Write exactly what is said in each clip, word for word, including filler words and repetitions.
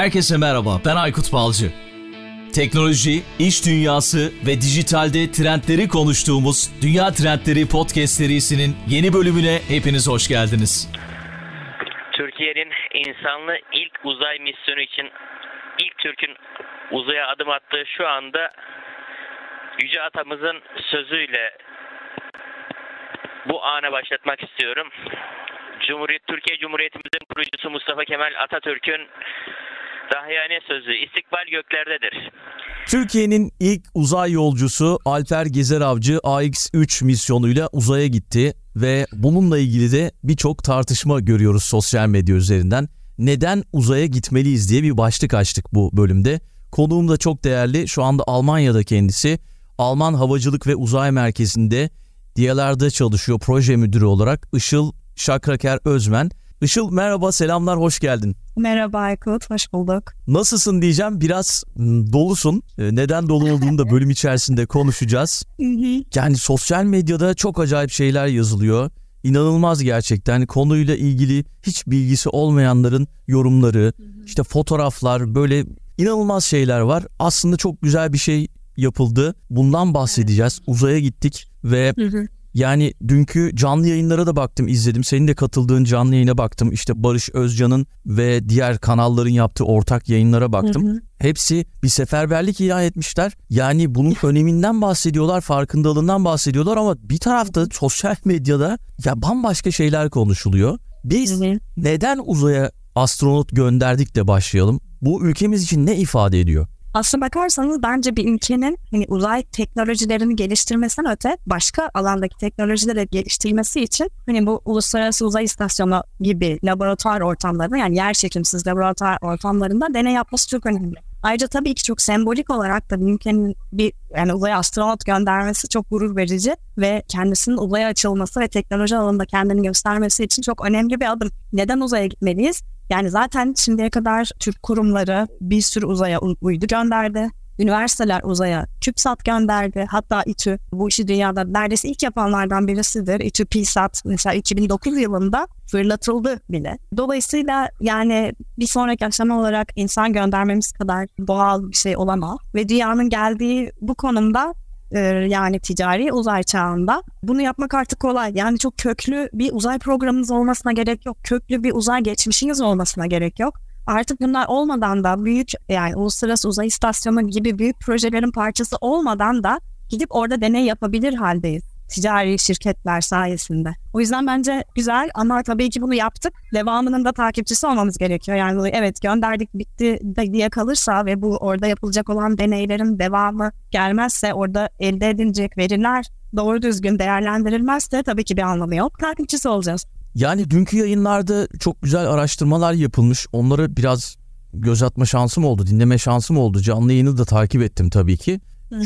Herkese merhaba, ben Aykut Balcı. Teknoloji, iş dünyası ve dijitalde trendleri konuştuğumuz Dünya Trendleri podcast serisinin yeni bölümüne hepiniz hoş geldiniz. Türkiye'nin insanlı ilk uzay misyonu için ilk Türk'ün uzaya adım attığı şu anda Yüce Atamızın sözüyle bu ana başlatmak istiyorum. Cumhuriyet Türkiye Cumhuriyetimizin kurucusu Mustafa Kemal Atatürk'ün dahiyane sözü: İstikbal göklerdedir. Türkiye'nin ilk uzay yolcusu Alper Gezeravcı A X üç misyonuyla uzaya gitti ve bununla ilgili de birçok tartışma görüyoruz sosyal medya üzerinden. Neden uzaya gitmeliyiz diye bir başlık açtık bu bölümde. Konuğum da çok değerli. Şu anda Almanya'da kendisi. Alman Havacılık ve Uzay Merkezi'nde Diyeler'de çalışıyor proje müdürü olarak Işıl Şakraker Özmen. Işıl, merhaba, selamlar, hoş geldin. Merhaba Aykut, hoş bulduk. Nasılsın diyeceğim, biraz dolusun. Neden dolu olduğunu da bölüm içerisinde konuşacağız. Yani sosyal medyada çok acayip şeyler yazılıyor. İnanılmaz gerçekten. Konuyla ilgili hiç bilgisi olmayanların yorumları, işte fotoğraflar, böyle inanılmaz şeyler var. Aslında çok güzel bir şey yapıldı. Bundan bahsedeceğiz. Uzaya gittik ve... Yani dünkü canlı yayınlara da baktım, izledim. Senin de katıldığın canlı yayına baktım. İşte Barış Özcan'ın ve diğer kanalların yaptığı ortak yayınlara baktım. Hı hı. Hepsi bir seferberlik ilan etmişler. Yani bunun öneminden bahsediyorlar, farkındalığından bahsediyorlar ama bir tarafta sosyal medyada ya bambaşka şeyler konuşuluyor. Biz hı hı. neden uzaya astronot gönderdik de başlayalım. Bu ülkemiz için ne ifade ediyor? Aslına bakarsanız bence bir ülkenin hani uzay teknolojilerini geliştirmesinden öte başka alandaki teknolojileri geliştirmesi için hani bu Uluslararası Uzay İstasyonu gibi laboratuvar ortamlarında, yani yer çekimsiz laboratuvar ortamlarında deney yapması çok önemli. Ayrıca tabii ki çok sembolik olarak da ülkenin bir yani uzaya astronot göndermesi çok gurur verici ve kendisinin uzaya açılması ve teknoloji alanında kendini göstermesi için çok önemli bir adım. Neden uzaya gitmeliyiz? Yani zaten şimdiye kadar Türk kurumları bir sürü uzaya uydu gönderdi. Üniversiteler uzaya TÜPSAT gönderdi. Hatta İTÜ bu işi dünyada neredeyse ilk yapanlardan birisidir. İTÜ-PİSAT mesela iki bin dokuz yılında fırlatıldı bile. Dolayısıyla yani bir sonraki aşama olarak insan göndermemiz kadar doğal bir şey olamaz. Ve dünyanın geldiği bu konumda, yani ticari uzay çağında bunu yapmak artık kolay. Yani çok köklü bir uzay programınız olmasına gerek yok. Köklü bir uzay geçmişiniz olmasına gerek yok. Artık bunlar olmadan da büyük, yani Uluslararası Uzay İstasyonu gibi büyük projelerin parçası olmadan da gidip orada deney yapabilir haldeyiz. Ticari şirketler sayesinde. O yüzden bence güzel ama tabii ki bunu yaptık. Devamının da takipçisi olmamız gerekiyor. Yani evet gönderdik bitti diye kalırsa ve bu orada yapılacak olan deneylerin devamı gelmezse, orada elde edilecek veriler doğru düzgün değerlendirilmezse tabii ki bir anlamı yok. Takipçisi olacağız. Yani dünkü yayınlarda çok güzel araştırmalar yapılmış. Onlara biraz göz atma şansım oldu, dinleme şansım oldu. Canlı yayını da takip ettim tabii ki.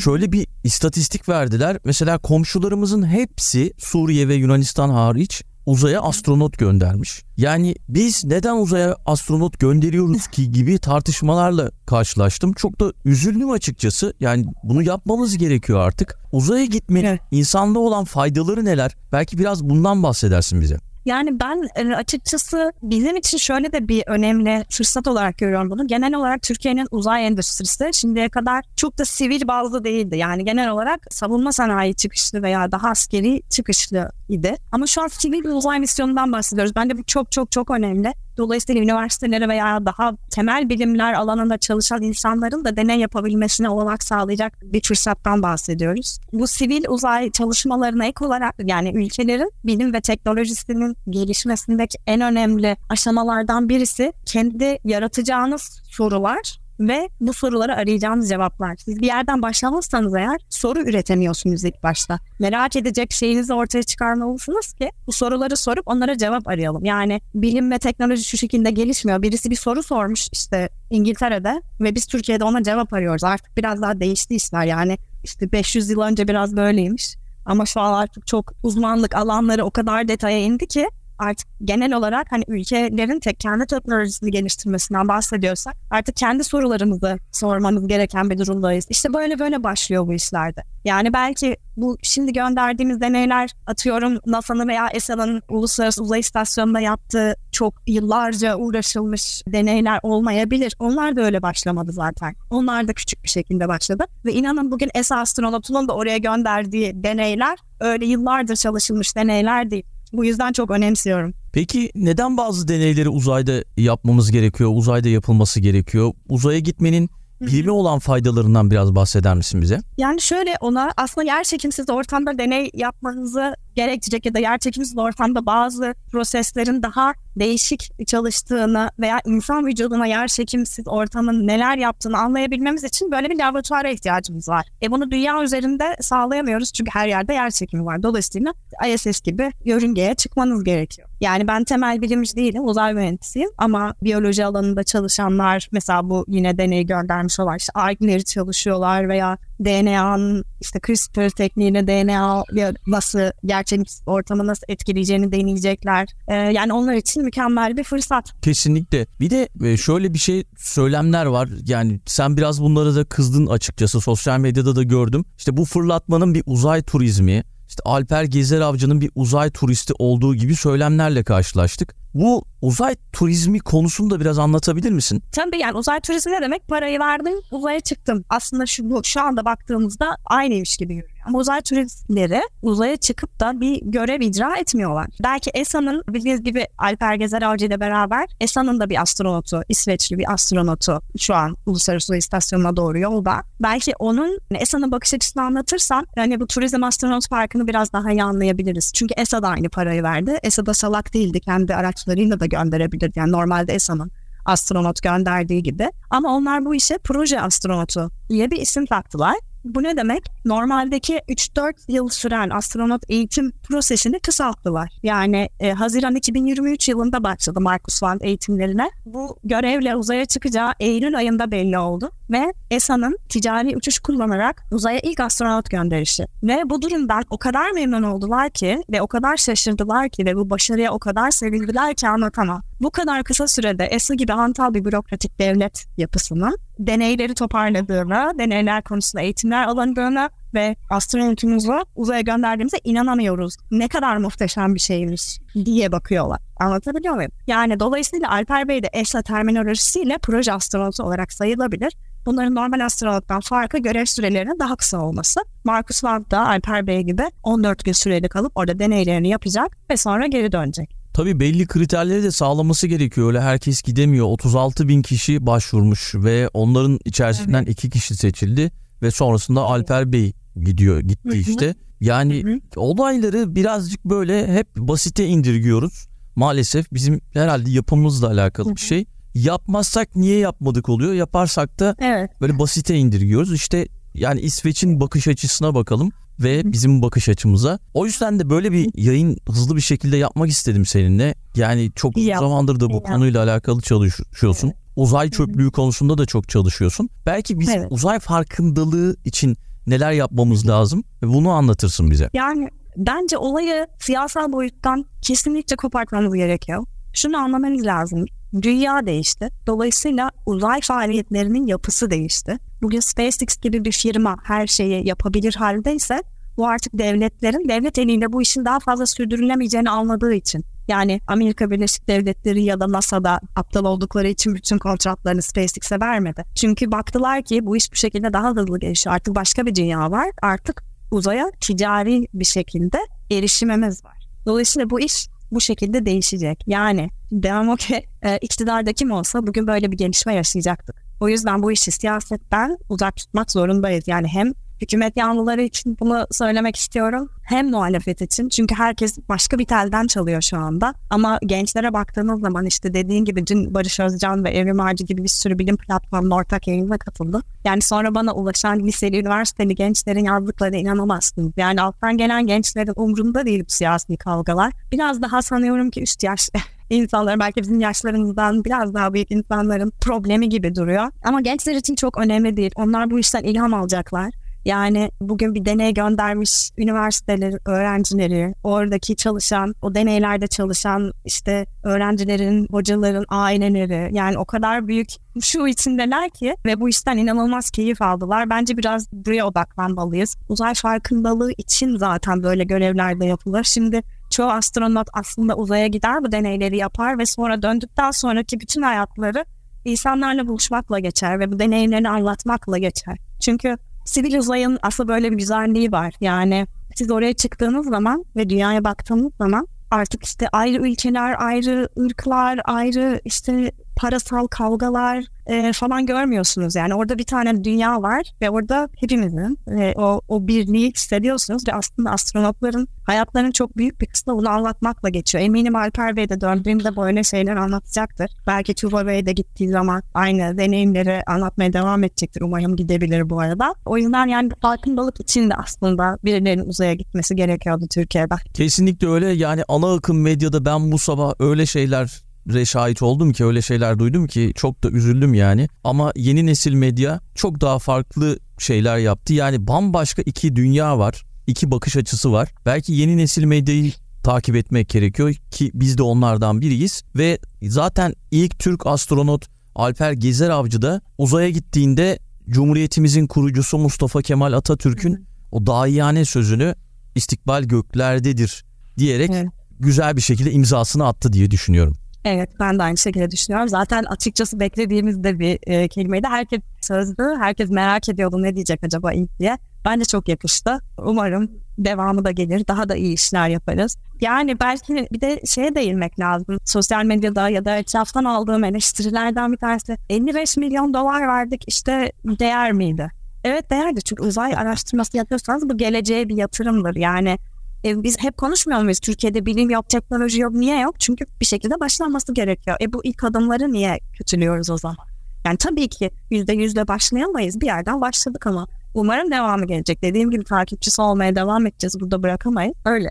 Şöyle bir istatistik verdiler. Mesela komşularımızın hepsi Suriye ve Yunanistan hariç uzaya astronot göndermiş. Yani biz neden uzaya astronot gönderiyoruz ki gibi tartışmalarla karşılaştım. Çok da üzüldüm açıkçası. Yani bunu yapmamız gerekiyor artık. Uzaya gitmenin evet. insanlığa olan faydaları neler? Belki biraz bundan bahsedersin bize. Yani ben açıkçası bizim için şöyle de bir önemli fırsat olarak görüyorum bunu. Genel olarak Türkiye'nin uzay endüstrisi şimdiye kadar çok da sivil bazlı değildi. Yani genel olarak savunma sanayi çıkışlı veya daha askeri çıkışlı idi. Ama şu an sivil bir uzay misyonundan bahsediyoruz. Bence bu çok çok çok önemli. Dolayısıyla üniversitelere veya daha temel bilimler alanında çalışan insanların da deney yapabilmesine olanak sağlayacak bir fırsattan bahsediyoruz. Bu sivil uzay çalışmalarına ek olarak yani ülkelerin bilim ve teknolojisinin gelişmesindeki en önemli aşamalardan birisi kendi yaratacağınız sorular ve bu soruları arayacağınız cevaplar. Siz bir yerden başlamazsanız eğer soru üretemiyorsunuz ilk başta. Merak edecek şeyinizi ortaya çıkarmalısınız ki bu soruları sorup onlara cevap arayalım. Yani bilim ve teknoloji şu şekilde gelişmiyor. Birisi bir soru sormuş işte İngiltere'de ve biz Türkiye'de ona cevap arıyoruz. Artık biraz daha değişti işler, yani işte beş yüz yıl önce biraz böyleymiş. Ama şu an artık çok uzmanlık alanları o kadar detaya indi ki artık genel olarak hani ülkelerin tek kendi teknolojisini geliştirmesinden bahsediyorsak artık kendi sorularımızı sormamız gereken bir durumdayız. İşte böyle böyle başlıyor bu işlerde. Yani belki bu şimdi gönderdiğimiz deneyler, atıyorum NASA'nın veya E S A'nın Uluslararası Uzay İstasyonu'nda yaptığı çok yıllarca uğraşılmış deneyler olmayabilir. Onlar da öyle başlamadı zaten. Onlar da küçük bir şekilde başladı. Ve inanın bugün E S A astronotunun da oraya gönderdiği deneyler öyle yıllardır çalışılmış deneyler değil. Bu yüzden çok önemsiyorum. Peki neden bazı deneyleri uzayda yapmamız gerekiyor, uzayda yapılması gerekiyor? Uzaya gitmenin bilime olan faydalarından biraz bahseder misin bize? Yani şöyle, ona aslında yer çekimsiz ortamda deney yapmanızı gerektirecek ya da yer çekimsiz ortamda bazı proseslerin daha değişik çalıştığını veya insan vücuduna yer çekimsiz ortamın neler yaptığını anlayabilmemiz için böyle bir laboratuvara ihtiyacımız var. E bunu dünya üzerinde sağlayamıyoruz çünkü her yerde yer çekimi var. Dolayısıyla I S S gibi yörüngeye çıkmanız gerekiyor. Yani ben temel bilimci değilim, uzay mühendisiyim ama biyoloji alanında çalışanlar mesela bu yine deney göndermiş olan işte A R G'leri çalışıyorlar veya D N A'nın işte CRISPR tekniğine D N A nasıl gerçekleştiği, ortamı nasıl etkileyeceğini deneyecekler. Ee, yani onlar için mükemmel bir fırsat. Kesinlikle. Bir de şöyle bir şey, söylemler var. Yani sen biraz bunlara da kızdın açıkçası. Sosyal medyada da gördüm. İşte bu fırlatmanın bir uzay turizmi, işte Alper Gezeravcı'nın bir uzay turisti olduğu gibi söylemlerle karşılaştık. Bu uzay turizmi konusunu da biraz anlatabilir misin? Tabii, yani uzay turizmi ne demek? Parayı verdim, uzaya çıktım. Aslında şu, şu anda baktığımızda aynıymış gibi görünüyor. Ama uzay turistleri uzaya çıkıp da bir görev icra etmiyorlar. Belki E S A'nın, bildiğiniz gibi Alper Gezeravcı ile beraber E S A'nın da bir astronotu, İsveçli bir astronotu şu an Uluslararası Uzay İstasyonu'na doğru yolda. Belki onun, E S A'nın bakış açısını anlatırsan hani bu turizm astronot farkını biraz daha iyi anlayabiliriz. Çünkü E S A da aynı parayı verdi. E S A da salak değildi, kendi araç da gönderebilirdi. Yani normalde E S A'nın astronot gönderdiği gibi. Ama onlar bu işe proje astronotu diye bir isim taktılar. Bu ne demek? Normaldeki üç dört yıl süren astronot eğitim prosesini kısalttılar. Yani e, Haziran iki bin yirmi üç yılında başladı Markus Vand eğitimlerine. Bu görevle uzaya çıkacağı Eylül ayında belli oldu. Ve E S A'nın ticari uçuş kullanarak uzaya ilk astronot gönderişi. Ve bu durumdan o kadar memnun oldular ki ve o kadar şaşırdılar ki ve bu başarıya o kadar sevindiler ki anlatamam. Bu kadar kısa sürede E S A gibi hantal bir bürokratik devlet yapısının deneyleri toparladığına, deneyler konusunda eğitimler alındığına ve astronotumuzu uzaya gönderdiğimize inanamıyoruz. Ne kadar muhteşem bir şeymiş diye bakıyorlar. Anlatabiliyor muyum? Yani dolayısıyla Alper Bey de E S A terminolojisiyle proje astronotu olarak sayılabilir. Bunların normal astronottan farkı görev sürelerinin daha kısa olması. Markus Vand da Alper Bey gibi on dört gün süreli kalıp orada deneylerini yapacak ve sonra geri dönecek. Tabii belli kriterleri de sağlaması gerekiyor. Öyle herkes gidemiyor. otuz altı bin kişi başvurmuş ve onların içerisinden evet. iki kişi seçildi ve sonrasında Alper Bey gidiyor, gitti işte. Yani olayları birazcık böyle hep basite indirgiyoruz. Maalesef bizim herhalde yapımızla alakalı bir şey. Yapmazsak niye yapmadık oluyor. Yaparsak da böyle basite indirgiyoruz. İşte yani İsveç'in bakış açısına bakalım ve bizim bakış açımıza. O yüzden de böyle bir yayın hızlı bir şekilde yapmak istedim seninle. Yani çok yap, zamandır da bu yap. konuyla alakalı çalışıyorsun. Evet. Uzay çöplüğü konusunda da çok çalışıyorsun. Belki biz evet. uzay farkındalığı için neler yapmamız evet. lazım? Bunu anlatırsın bize. Yani bence olayı siyasal boyuttan kesinlikle kopartmamız gerekiyor. Şunu anlamanız lazım. Dünya değişti. Dolayısıyla uzay faaliyetlerinin yapısı değişti. Bugün SpaceX gibi bir firma her şeyi yapabilir haldeyse bu artık devletlerin devlet eliyle bu işin daha fazla sürdürülemeyeceğini anladığı için. Yani Amerika Birleşik Devletleri ya da NASA'da aptal oldukları için bütün kontratlarını SpaceX'e vermedi. Çünkü baktılar ki bu iş bu şekilde daha hızlı gelişiyor. Artık başka bir dünya var. Artık uzaya ticari bir şekilde erişimimiz var. Dolayısıyla bu iş bu şekilde değişecek. Yani demem o ki e, iktidarda kim olsa bugün böyle bir gelişme yaşayacaktık. O yüzden bu işi siyasetten uzak tutmak zorundayız. Yani hem hükümet yanlıları için bunu söylemek istiyorum, hem muhalefet için. Çünkü herkes başka bir telden çalıyor şu anda. Ama gençlere baktığınız zaman işte dediğin gibi dün Barış Özcan ve Evrim Ağacı gibi bir sürü bilim platformunun ortak yayınına katıldı. Yani sonra bana ulaşan liseli, üniversiteli gençlerin yazdıklarına inanamazsınız. Yani alttan gelen gençlerin umrunda değil bu siyasi kavgalar. Biraz daha sanıyorum ki üst yaş... İnsanların, belki bizim yaşlarımızdan biraz daha büyük insanların problemi gibi duruyor. Ama gençler için çok önemli değil. Onlar bu işten ilham alacaklar. Yani bugün bir deney göndermiş üniversiteler öğrencileri, oradaki çalışan, o deneylerde çalışan işte öğrencilerin, hocaların aileleri, yani o kadar büyük şu içindeler ki ve bu işten inanılmaz keyif aldılar. Bence biraz buraya odaklanmalıyız. Uzay farkındalığı için zaten böyle görevler de yapılır. Şimdi çoğu astronot aslında uzaya gider, bu deneyleri yapar ve sonra döndükten sonraki bütün hayatları insanlarla buluşmakla geçer ve bu deneyimlerini anlatmakla geçer. Çünkü sivil uzayın aslında böyle bir güzelliği var. Yani siz oraya çıktığınız zaman ve dünyaya baktığınız zaman artık işte ayrı ülkeler, ayrı ırklar, ayrı işte parasal kavgalar e, falan görmüyorsunuz. Yani orada bir tane dünya var ve orada hepimizin e, o, o birliği hissediyorsunuz. Ve aslında astronotların hayatlarının çok büyük bir kısmı bunu anlatmakla geçiyor. Eminim Alper Bey de döndüğümde böyle şeyler anlatacaktır. Belki Tuba Bey de gittiği zaman aynı deneyimleri anlatmaya devam edecektir. Umarım gidebilir bu arada. O yüzden yani farkındalık için de aslında birilerinin uzaya gitmesi gerekiyordu Türkiye'de. Kesinlikle öyle. Yani ana akım medyada ben bu sabah öyle şeyler şahit oldum ki, öyle şeyler duydum ki çok da üzüldüm yani. Ama yeni nesil medya çok daha farklı şeyler yaptı. Yani bambaşka iki dünya var, iki bakış açısı var. Belki yeni nesil medyayı takip etmek gerekiyor ki biz de onlardan biriyiz. Ve zaten ilk Türk astronot Alper Gezeravcı da uzaya gittiğinde Cumhuriyetimizin kurucusu Mustafa Kemal Atatürk'ün o daiyane sözünü "İstikbal göklerdedir" diyerek evet, güzel bir şekilde imzasını attı diye düşünüyorum. Evet, ben de aynı şekilde düşünüyorum. Zaten açıkçası beklediğimiz de bir e, kelimeydi. Herkes sözlü, herkes merak ediyordu ne diyecek acaba ilk diye. Bence çok yakıştı. Umarım devamı da gelir, daha da iyi işler yaparız. Yani belki bir de şeye değinmek lazım. Sosyal medyada ya da etraftan aldığım eleştirilerden bir tanesi elli beş milyon dolar verdik işte değer miydi? Evet değerdi, çünkü uzay araştırması yapıyorsanız bu geleceğe bir yatırımdır yani. E, biz hep konuşmuyor muyuz? Türkiye'de bilim yok, teknoloji yok. Niye yok? Çünkü bir şekilde başlanması gerekiyor. E bu ilk adımları niye kötülüyoruz o zaman? Yani tabii ki yüzde yüzle başlayamayız. Bir yerden başladık ama umarım devamı gelecek. Dediğim gibi takipçisi olmaya devam edeceğiz. Burada bırakamayız. Öyle.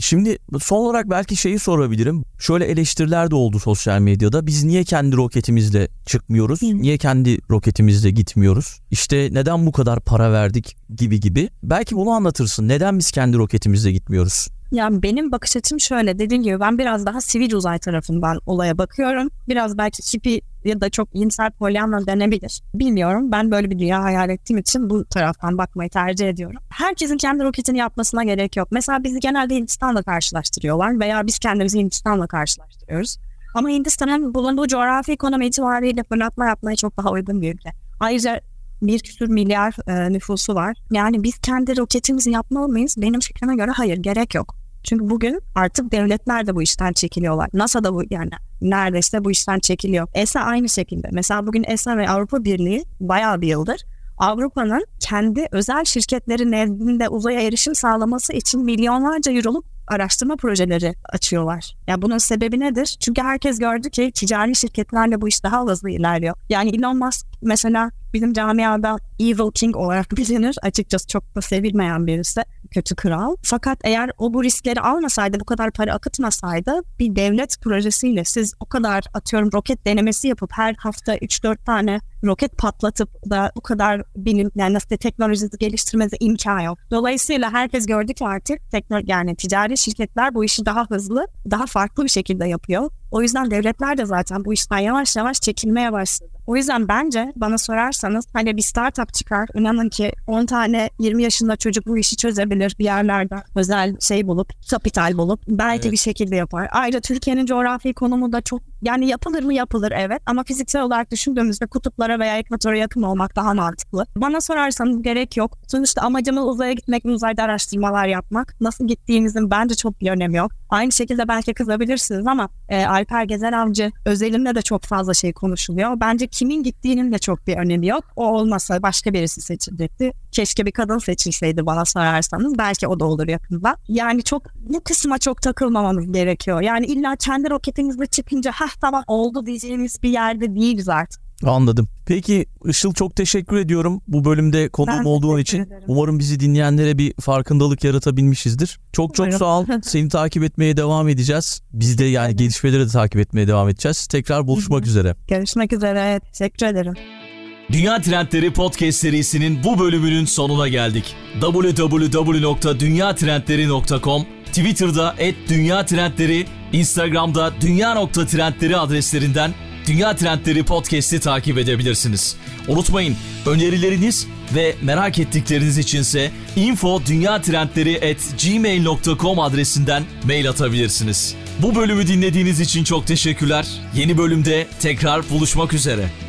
Şimdi son olarak belki şeyi sorabilirim. Şöyle eleştiriler de oldu sosyal medyada. Biz niye kendi roketimizle çıkmıyoruz? Niye kendi roketimizle gitmiyoruz? İşte neden bu kadar para verdik gibi gibi. Belki bunu anlatırsın. Neden biz kendi roketimizle gitmiyoruz? Yani benim bakış açım şöyle. Dediğim gibi ben biraz daha sivil uzay tarafından olaya bakıyorum. Biraz belki hippie ya da çok iyimser polyanla denebilir. Bilmiyorum. Ben böyle bir dünya hayal ettiğim için bu taraftan bakmayı tercih ediyorum. Herkesin kendi roketini yapmasına gerek yok. Mesela bizi genelde Hindistan'la karşılaştırıyorlar veya biz kendimizi Hindistan'la karşılaştırıyoruz. Ama Hindistan'ın bulunduğu coğrafi ekonomi itibariyle fırlatma yapmaya çok daha uygun bir ülke. Ayrıca bir küsur milyar e, nüfusu var. Yani biz kendi roketimizi yapmalı mıyız? Benim fikrime göre hayır, gerek yok. Çünkü bugün artık devletler de bu işten çekiliyorlar. NASA da bu, yani neredeyse bu işten çekiliyor. E S A aynı şekilde. Mesela bugün E S A ve Avrupa Birliği bayağı bir yıldır Avrupa'nın kendi özel şirketleri nezdinde uzaya erişim sağlaması için milyonlarca euroluk araştırma projeleri açıyorlar. Ya bunun sebebi nedir? Çünkü herkes gördü ki ticari şirketlerle bu iş daha hızlı ilerliyor. Yani Elon Musk mesela bizim camiada Evil King olarak bilinir. Açıkçası çok da sevilmeyen birisi. Kötü kral. Fakat eğer o bu riskleri almasaydı, bu kadar para akıtmasaydı, bir devlet projesiyle siz o kadar atıyorum roket denemesi yapıp her hafta üç dört tane roket patlatıp da bu kadar bilim, yani nasıl teknolojisi geliştirmenize imkan yok. Dolayısıyla herkes gördü ki artık teknolo- yani ticari şirketler bu işi daha hızlı, daha farklı bir şekilde yapıyor. O yüzden devletler de zaten bu işten yavaş yavaş çekilmeye başladı. O yüzden bence bana sorarsanız hani bir startup çıkar, inanın ki on tane yirmi yaşında çocuk bu işi çözebilir bir yerlerde. Özel şey bulup, kapital bulup belki evet, bir şekilde yapar. Ayrıca Türkiye'nin coğrafi konumu da çok, yani yapılır mı yapılır evet, ama fiziksel olarak düşündüğümüzde kutuplara veya ekvatora yakın olmak daha mantıklı. Bana sorarsanız gerek yok. Sonuçta amacımız uzaya gitmek, uzayda araştırmalar yapmak. Nasıl gittiğinizin bence çok bir önemi yok. Aynı şekilde belki kızabilirsiniz ama e, Alper Gezeravcı özelinde de çok fazla şey konuşuluyor. Bence kimin gittiğinin de çok bir önemi yok. O olmasa başka birisi seçilecekti. Keşke bir kadın seçilseydi bana sorarsanız. Belki o da olur yakında. Yani çok bu kısma çok takılmamamız gerekiyor. Yani illa kendi roketinizle çıkınca hah tamam oldu diyeceğimiz bir yerde değiliz artık. Anladım. Peki Işıl, çok teşekkür ediyorum bu bölümde konuğum olduğun için. Ederim. Umarım bizi dinleyenlere bir farkındalık yaratabilmişizdir. Çok çok umarım. Sağ ol. Seni takip etmeye devam edeceğiz. Biz de yani gelişmeleri de takip etmeye devam edeceğiz. Tekrar buluşmak üzere. Görüşmek üzere. Teşekkür ederim. Dünya Trendleri podcast serisinin bu bölümünün sonuna geldik. double-u double-u double-u nokta dünya trendleri nokta com, Twitter'da et dünya trendleri, Instagram'da dünya nokta trendleri adreslerinden Dünya Trendleri podcast'i takip edebilirsiniz. Unutmayın, önerileriniz ve merak ettikleriniz içinse info at dünya trendleri at gmail nokta com adresinden mail atabilirsiniz. Bu bölümü dinlediğiniz için çok teşekkürler. Yeni bölümde tekrar buluşmak üzere.